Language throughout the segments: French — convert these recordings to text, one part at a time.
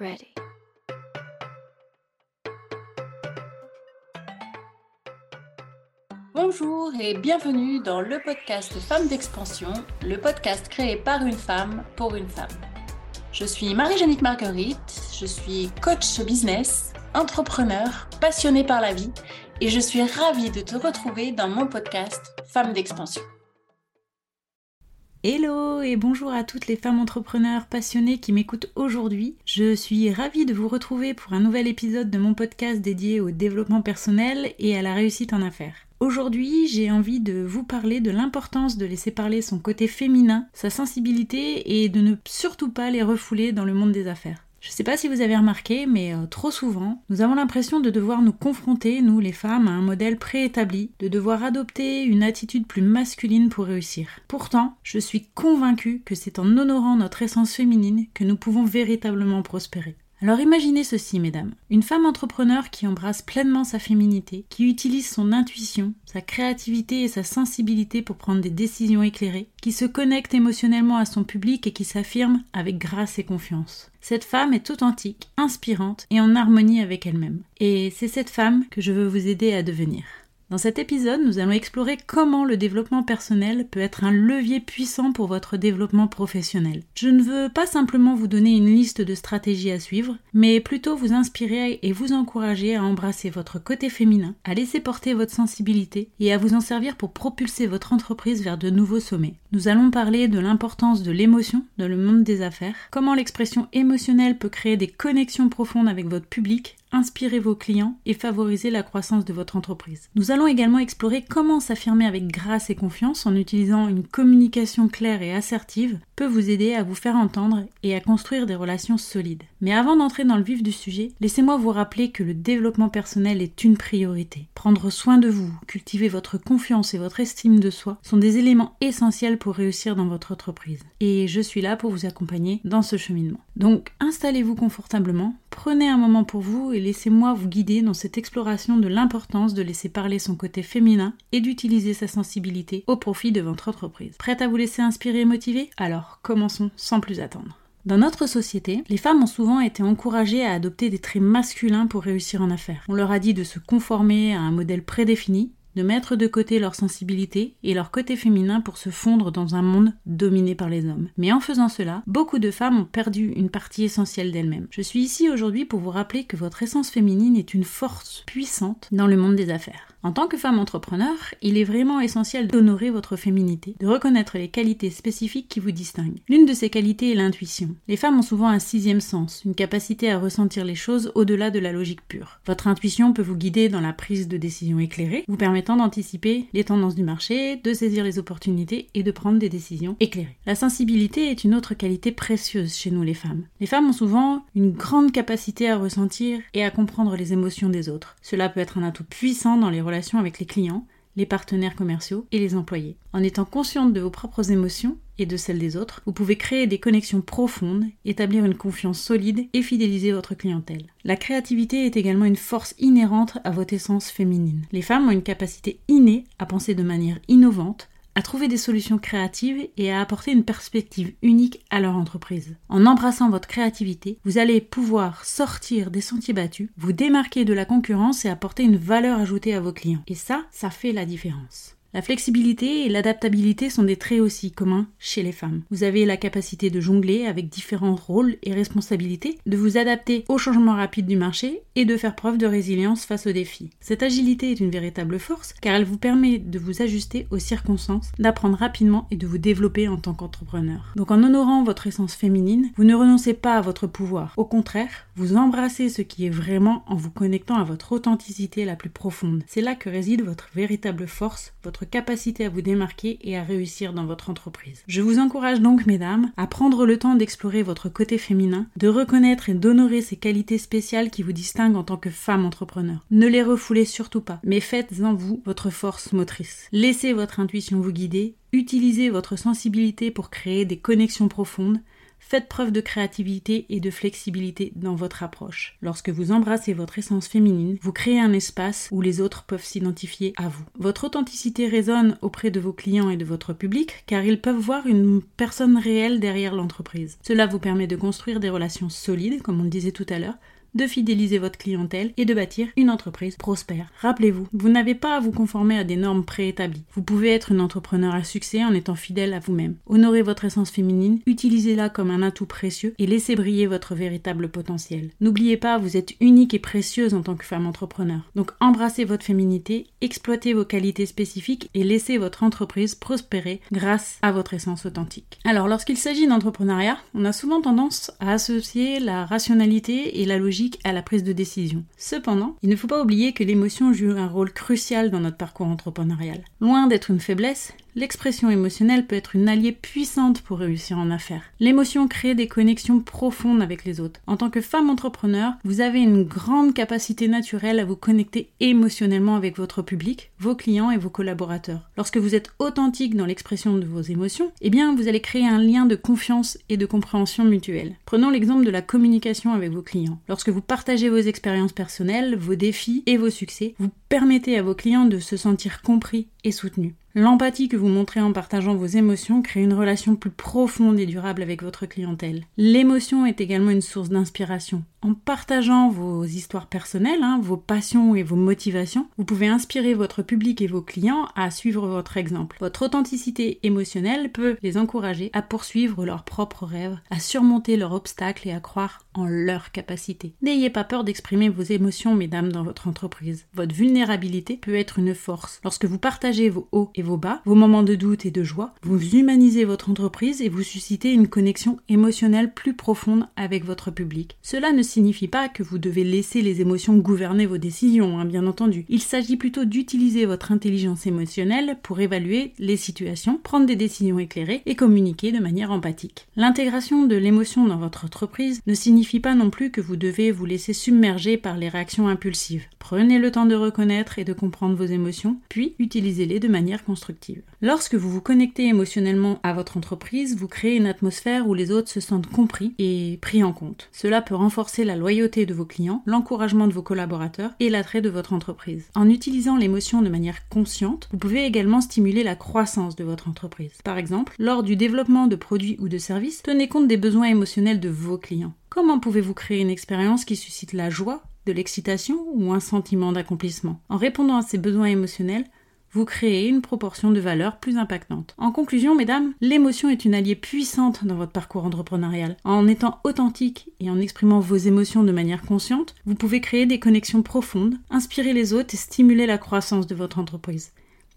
ready. Bonjour et bienvenue dans le podcast Femmes d'expansion, le podcast créé par une femme pour une femme. Je suis Marie-Janyck Marguerite, je suis coach business, entrepreneur, passionnée par la vie et je suis ravie de te retrouver dans mon podcast Femmes d'expansion. Hello et bonjour à toutes les femmes entrepreneurs passionnées qui m'écoutent aujourd'hui. Je suis ravie de vous retrouver pour un nouvel épisode de mon podcast dédié au développement personnel et à la réussite en affaires. Aujourd'hui, j'ai envie de vous parler de l'importance de laisser parler son côté féminin, sa sensibilité et de ne surtout pas les refouler dans le monde des affaires. Je sais pas si vous avez remarqué, mais trop souvent, nous avons l'impression de devoir nous confronter, nous les femmes, à un modèle préétabli, de devoir adopter une attitude plus masculine pour réussir. Pourtant, je suis convaincue que c'est en honorant notre essence féminine que nous pouvons véritablement prospérer. Alors imaginez ceci, mesdames. Une femme entrepreneur qui embrasse pleinement sa féminité, qui utilise son intuition, sa créativité et sa sensibilité pour prendre des décisions éclairées, qui se connecte émotionnellement à son public et qui s'affirme avec grâce et confiance. Cette femme est authentique, inspirante et en harmonie avec elle-même. Et c'est cette femme que je veux vous aider à devenir. Dans cet épisode, nous allons explorer comment le développement personnel peut être un levier puissant pour votre développement professionnel. Je ne veux pas simplement vous donner une liste de stratégies à suivre, mais plutôt vous inspirer et vous encourager à embrasser votre côté féminin, à laisser porter votre sensibilité et à vous en servir pour propulser votre entreprise vers de nouveaux sommets. Nous allons parler de l'importance de l'émotion dans le monde des affaires, comment l'expression émotionnelle peut créer des connexions profondes avec votre public, inspirer vos clients et favoriser la croissance de votre entreprise. Nous allons également explorer comment s'affirmer avec grâce et confiance en utilisant une communication claire et assertive peut vous aider à vous faire entendre et à construire des relations solides. Mais avant d'entrer dans le vif du sujet, laissez-moi vous rappeler que le développement personnel est une priorité. Prendre soin de vous, cultiver votre confiance et votre estime de soi sont des éléments essentiels pour réussir dans votre entreprise. Et je suis là pour vous accompagner dans ce cheminement. Donc installez-vous confortablement, prenez un moment pour vous et laissez-moi vous guider dans cette exploration de l'importance de laisser parler son côté féminin et d'utiliser sa sensibilité au profit de votre entreprise. Prête à vous laisser inspirer et motiver ? Alors commençons sans plus attendre. Dans notre société, les femmes ont souvent été encouragées à adopter des traits masculins pour réussir en affaires. On leur a dit de se conformer à un modèle prédéfini, de mettre de côté leur sensibilité et leur côté féminin pour se fondre dans un monde dominé par les hommes. Mais en faisant cela, beaucoup de femmes ont perdu une partie essentielle d'elles-mêmes. Je suis ici aujourd'hui pour vous rappeler que votre essence féminine est une force puissante dans le monde des affaires. En tant que femme entrepreneur, il est vraiment essentiel d'honorer votre féminité, de reconnaître les qualités spécifiques qui vous distinguent. L'une de ces qualités est l'intuition. Les femmes ont souvent un sixième sens, une capacité à ressentir les choses au-delà de la logique pure. Votre intuition peut vous guider dans la prise de décisions éclairées, vous permettant d'anticiper les tendances du marché, de saisir les opportunités et de prendre des décisions éclairées. La sensibilité est une autre qualité précieuse chez nous les femmes. Les femmes ont souvent une grande capacité à ressentir et à comprendre les émotions des autres. Cela peut être un atout puissant dans les relations avec les clients, les partenaires commerciaux et les employés. En étant consciente de vos propres émotions et de celles des autres, vous pouvez créer des connexions profondes, établir une confiance solide et fidéliser votre clientèle. La créativité est également une force inhérente à votre essence féminine. Les femmes ont une capacité innée à penser de manière innovante, à trouver des solutions créatives et à apporter une perspective unique à leur entreprise. En embrassant votre créativité, vous allez pouvoir sortir des sentiers battus, vous démarquer de la concurrence et apporter une valeur ajoutée à vos clients. Et ça fait la différence. La flexibilité et l'adaptabilité sont des traits aussi communs chez les femmes. Vous avez la capacité de jongler avec différents rôles et responsabilités, de vous adapter aux changements rapides du marché et de faire preuve de résilience face aux défis. Cette agilité est une véritable force car elle vous permet de vous ajuster aux circonstances, d'apprendre rapidement et de vous développer en tant qu'entrepreneur. Donc en honorant votre essence féminine, vous ne renoncez pas à votre pouvoir. Au contraire, vous embrassez ce qui est vraiment en vous connectant à votre authenticité la plus profonde. C'est là que réside votre véritable force, votre capacité à vous démarquer et à réussir dans votre entreprise. Je vous encourage donc, mesdames, à prendre le temps d'explorer votre côté féminin, de reconnaître et d'honorer ces qualités spéciales qui vous distinguent en tant que femme entrepreneur. Ne les refoulez surtout pas, mais faites-en vous votre force motrice. Laissez votre intuition vous guider, utilisez votre sensibilité pour créer des connexions profondes, Faites preuve de créativité et de flexibilité dans votre approche. Lorsque vous embrassez votre essence féminine, vous créez un espace où les autres peuvent s'identifier à vous. Votre authenticité résonne auprès de vos clients et de votre public, car ils peuvent voir une personne réelle derrière l'entreprise. Cela vous permet de construire des relations solides, comme on le disait tout à l'heure, de fidéliser votre clientèle et de bâtir une entreprise prospère. Rappelez-vous, vous n'avez pas à vous conformer à des normes préétablies. Vous pouvez être une entrepreneur à succès en étant fidèle à vous-même. Honorez votre essence féminine, utilisez-la comme un atout précieux et laissez briller votre véritable potentiel. N'oubliez pas, vous êtes unique et précieuse en tant que femme entrepreneur. Donc embrassez votre féminité, exploitez vos qualités spécifiques et laissez votre entreprise prospérer grâce à votre essence authentique. Alors lorsqu'il s'agit d'entrepreneuriat, on a souvent tendance à associer la rationalité et la logique à la prise de décision. Cependant, il ne faut pas oublier que l'émotion joue un rôle crucial dans notre parcours entrepreneurial. Loin d'être une faiblesse, l'expression émotionnelle peut être une alliée puissante pour réussir en affaires. L'émotion crée des connexions profondes avec les autres. En tant que femme entrepreneur, vous avez une grande capacité naturelle à vous connecter émotionnellement avec votre public, vos clients et vos collaborateurs. Lorsque vous êtes authentique dans l'expression de vos émotions, vous allez créer un lien de confiance et de compréhension mutuelle. Prenons l'exemple de la communication avec vos clients. Lorsque vous partagez vos expériences personnelles, vos défis et vos succès, vous permettez à vos clients de se sentir compris et soutenus. L'empathie que vous montrez en partageant vos émotions crée une relation plus profonde et durable avec votre clientèle. L'émotion est également une source d'inspiration. En partageant vos histoires personnelles, vos passions et vos motivations, vous pouvez inspirer votre public et vos clients à suivre votre exemple. Votre authenticité émotionnelle peut les encourager à poursuivre leurs propres rêves, à surmonter leurs obstacles et à croire en leurs capacités. N'ayez pas peur d'exprimer vos émotions, mesdames, dans votre entreprise. Votre vulnérabilité peut être une force. Lorsque vous partagez vos hauts et vos bas, vos moments de doute et de joie, vous humanisez votre entreprise et vous suscitez une connexion émotionnelle plus profonde avec votre public. Cela ne signifie pas que vous devez laisser les émotions gouverner vos décisions, bien entendu. Il s'agit plutôt d'utiliser votre intelligence émotionnelle pour évaluer les situations, prendre des décisions éclairées et communiquer de manière empathique. L'intégration de l'émotion dans votre entreprise ne signifie pas non plus que vous devez vous laisser submerger par les réactions impulsives. Prenez le temps de reconnaître et de comprendre vos émotions, puis utilisez-les de manière constructive. Lorsque vous vous connectez émotionnellement à votre entreprise, vous créez une atmosphère où les autres se sentent compris et pris en compte. Cela peut renforcer la loyauté de vos clients, l'encouragement de vos collaborateurs et l'attrait de votre entreprise. En utilisant l'émotion de manière consciente, vous pouvez également stimuler la croissance de votre entreprise. Par exemple, lors du développement de produits ou de services, tenez compte des besoins émotionnels de vos clients. Comment pouvez-vous créer une expérience qui suscite la joie, de l'excitation ou un sentiment d'accomplissement? En répondant à ces besoins émotionnels, vous créez une proportion de valeur plus impactante. En conclusion, mesdames, l'émotion est une alliée puissante dans votre parcours entrepreneurial. En étant authentique et en exprimant vos émotions de manière consciente, vous pouvez créer des connexions profondes, inspirer les autres et stimuler la croissance de votre entreprise.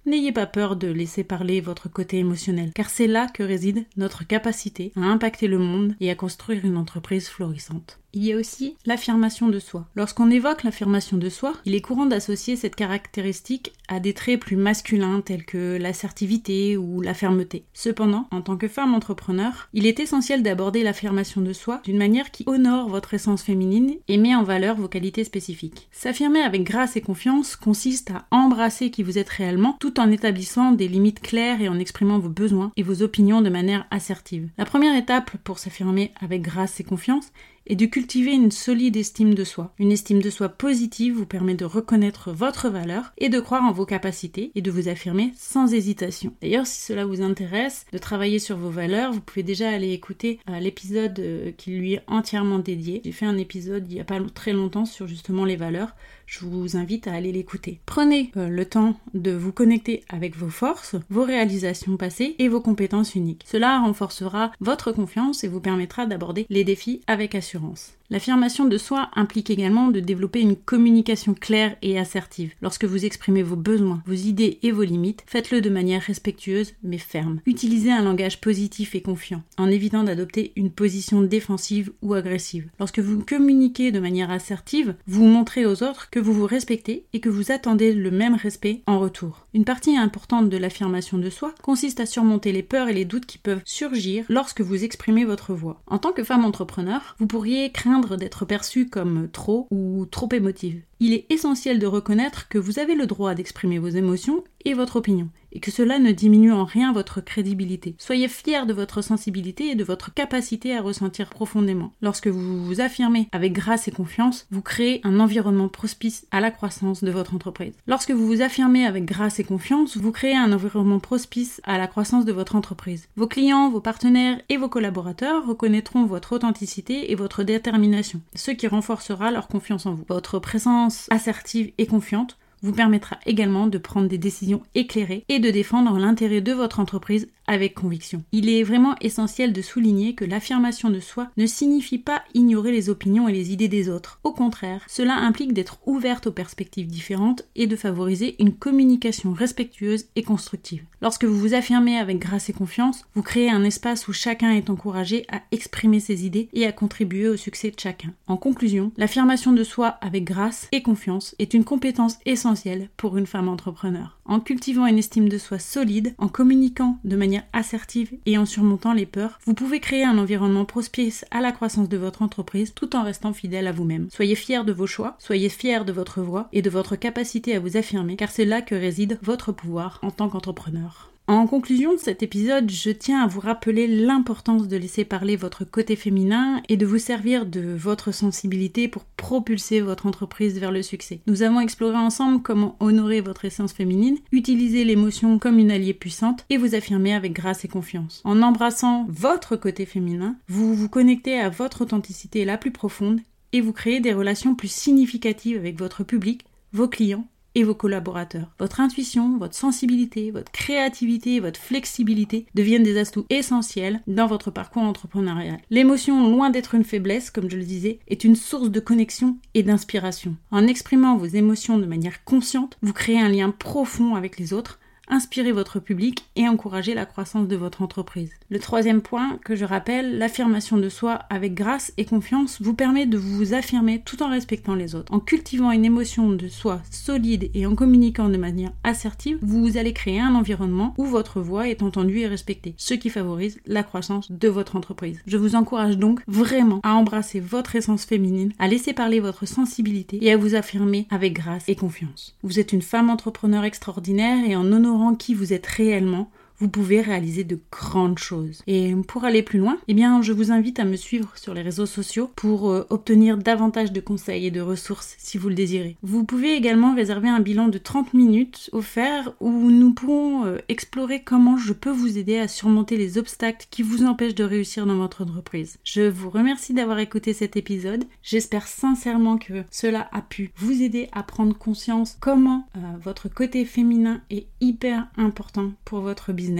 N'ayez pas peur de laisser parler votre côté émotionnel, car c'est là que réside notre capacité à impacter le monde et à construire une entreprise florissante. Il y a aussi l'affirmation de soi. Lorsqu'on évoque l'affirmation de soi, il est courant d'associer cette caractéristique à des traits plus masculins tels que l'assertivité ou la fermeté. Cependant, en tant que femme entrepreneur, il est essentiel d'aborder l'affirmation de soi d'une manière qui honore votre essence féminine et met en valeur vos qualités spécifiques. S'affirmer avec grâce et confiance consiste à embrasser qui vous êtes réellement tout en établissant des limites claires et en exprimant vos besoins et vos opinions de manière assertive. La première étape pour s'affirmer avec grâce et confiance et de cultiver une solide estime de soi. Une estime de soi positive vous permet de reconnaître votre valeur et de croire en vos capacités et de vous affirmer sans hésitation. D'ailleurs, si cela vous intéresse de travailler sur vos valeurs, vous pouvez déjà aller écouter l'épisode qui lui est entièrement dédié. J'ai fait un épisode il n'y a pas très longtemps sur justement les valeurs. Je vous invite à aller l'écouter. Prenez le temps de vous connecter avec vos forces, vos réalisations passées et vos compétences uniques. Cela renforcera votre confiance et vous permettra d'aborder les défis avec assurance. L'affirmation de soi implique également de développer une communication claire et assertive. Lorsque vous exprimez vos besoins, vos idées et vos limites, faites-le de manière respectueuse mais ferme. Utilisez un langage positif et confiant, en évitant d'adopter une position défensive ou agressive. Lorsque vous communiquez de manière assertive, vous montrez aux autres que vous vous respectez et que vous attendez le même respect en retour. Une partie importante de l'affirmation de soi consiste à surmonter les peurs et les doutes qui peuvent surgir lorsque vous exprimez votre voix. En tant que femme entrepreneur, vous pourriez craindre d'être perçue comme trop ou trop émotive. il est essentiel de reconnaître que vous avez le droit d'exprimer vos émotions et votre opinion, et que cela ne diminue en rien votre crédibilité. Soyez fiers de votre sensibilité et de votre capacité à ressentir profondément. Lorsque vous vous affirmez avec grâce et confiance, vous créez un environnement propice à la croissance de votre entreprise. Lorsque vous vous affirmez avec grâce et confiance, vous créez un environnement propice à la croissance de votre entreprise. Vos clients, vos partenaires et vos collaborateurs reconnaîtront votre authenticité et votre détermination, ce qui renforcera leur confiance en vous. Votre présence assertive et confiante vous permettra également de prendre des décisions éclairées et de défendre l'intérêt de votre entreprise avec conviction. Il est vraiment essentiel de souligner que l'affirmation de soi ne signifie pas ignorer les opinions et les idées des autres. Au contraire, cela implique d'être ouverte aux perspectives différentes et de favoriser une communication respectueuse et constructive. Lorsque vous vous affirmez avec grâce et confiance, vous créez un espace où chacun est encouragé à exprimer ses idées et à contribuer au succès de chacun. En conclusion, l'affirmation de soi avec grâce et confiance est une compétence essentielle pour une femme entrepreneur. En cultivant une estime de soi solide, en communiquant de manière assertive et en surmontant les peurs, vous pouvez créer un environnement propice à la croissance de votre entreprise tout en restant fidèle à vous-même. Soyez fiers de vos choix, soyez fiers de votre voix et de votre capacité à vous affirmer, car c'est là que réside votre pouvoir en tant qu'entrepreneur. En conclusion de cet épisode, je tiens à vous rappeler l'importance de laisser parler votre côté féminin et de vous servir de votre sensibilité pour propulser votre entreprise vers le succès. Nous avons exploré ensemble comment honorer votre essence féminine, utiliser l'émotion comme une alliée puissante et vous affirmer avec grâce et confiance. En embrassant votre côté féminin, vous vous connectez à votre authenticité la plus profonde et vous créez des relations plus significatives avec votre public, vos clients et vos collaborateurs. Votre intuition, votre sensibilité, votre créativité, votre flexibilité deviennent des atouts essentiels dans votre parcours entrepreneurial. L'émotion, loin d'être une faiblesse, comme je le disais, est une source de connexion et d'inspiration. En exprimant vos émotions de manière consciente, vous créez un lien profond avec les autres, inspirez votre public et encouragez la croissance de votre entreprise. Le troisième point que je rappelle, l'affirmation de soi avec grâce et confiance vous permet de vous affirmer tout en respectant les autres. En cultivant une émotion de soi solide et en communiquant de manière assertive, vous allez créer un environnement où votre voix est entendue et respectée, ce qui favorise la croissance de votre entreprise. Je vous encourage donc vraiment à embrasser votre essence féminine, à laisser parler votre sensibilité et à vous affirmer avec grâce et confiance. Vous êtes une femme entrepreneur extraordinaire et en honorant qui vous êtes réellement, vous pouvez réaliser de grandes choses. Et pour aller plus loin, je vous invite à me suivre sur les réseaux sociaux pour obtenir davantage de conseils et de ressources si vous le désirez. Vous pouvez également réserver un bilan de 30 minutes offert où nous pourrons explorer comment je peux vous aider à surmonter les obstacles qui vous empêchent de réussir dans votre entreprise. Je vous remercie d'avoir écouté cet épisode. J'espère sincèrement que cela a pu vous aider à prendre conscience comment votre côté féminin est hyper important pour votre business.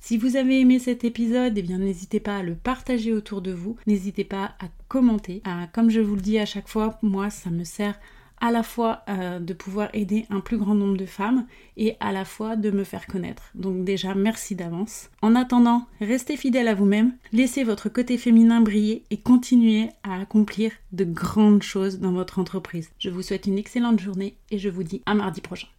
Si vous avez aimé cet épisode, n'hésitez pas à le partager autour de vous, n'hésitez pas à commenter. Comme je vous le dis à chaque fois, moi ça me sert à la fois de pouvoir aider un plus grand nombre de femmes et à la fois de me faire connaître. Donc déjà, merci d'avance. En attendant, restez fidèles à vous-même, laissez votre côté féminin briller et continuez à accomplir de grandes choses dans votre entreprise. Je vous souhaite une excellente journée et je vous dis à mardi prochain.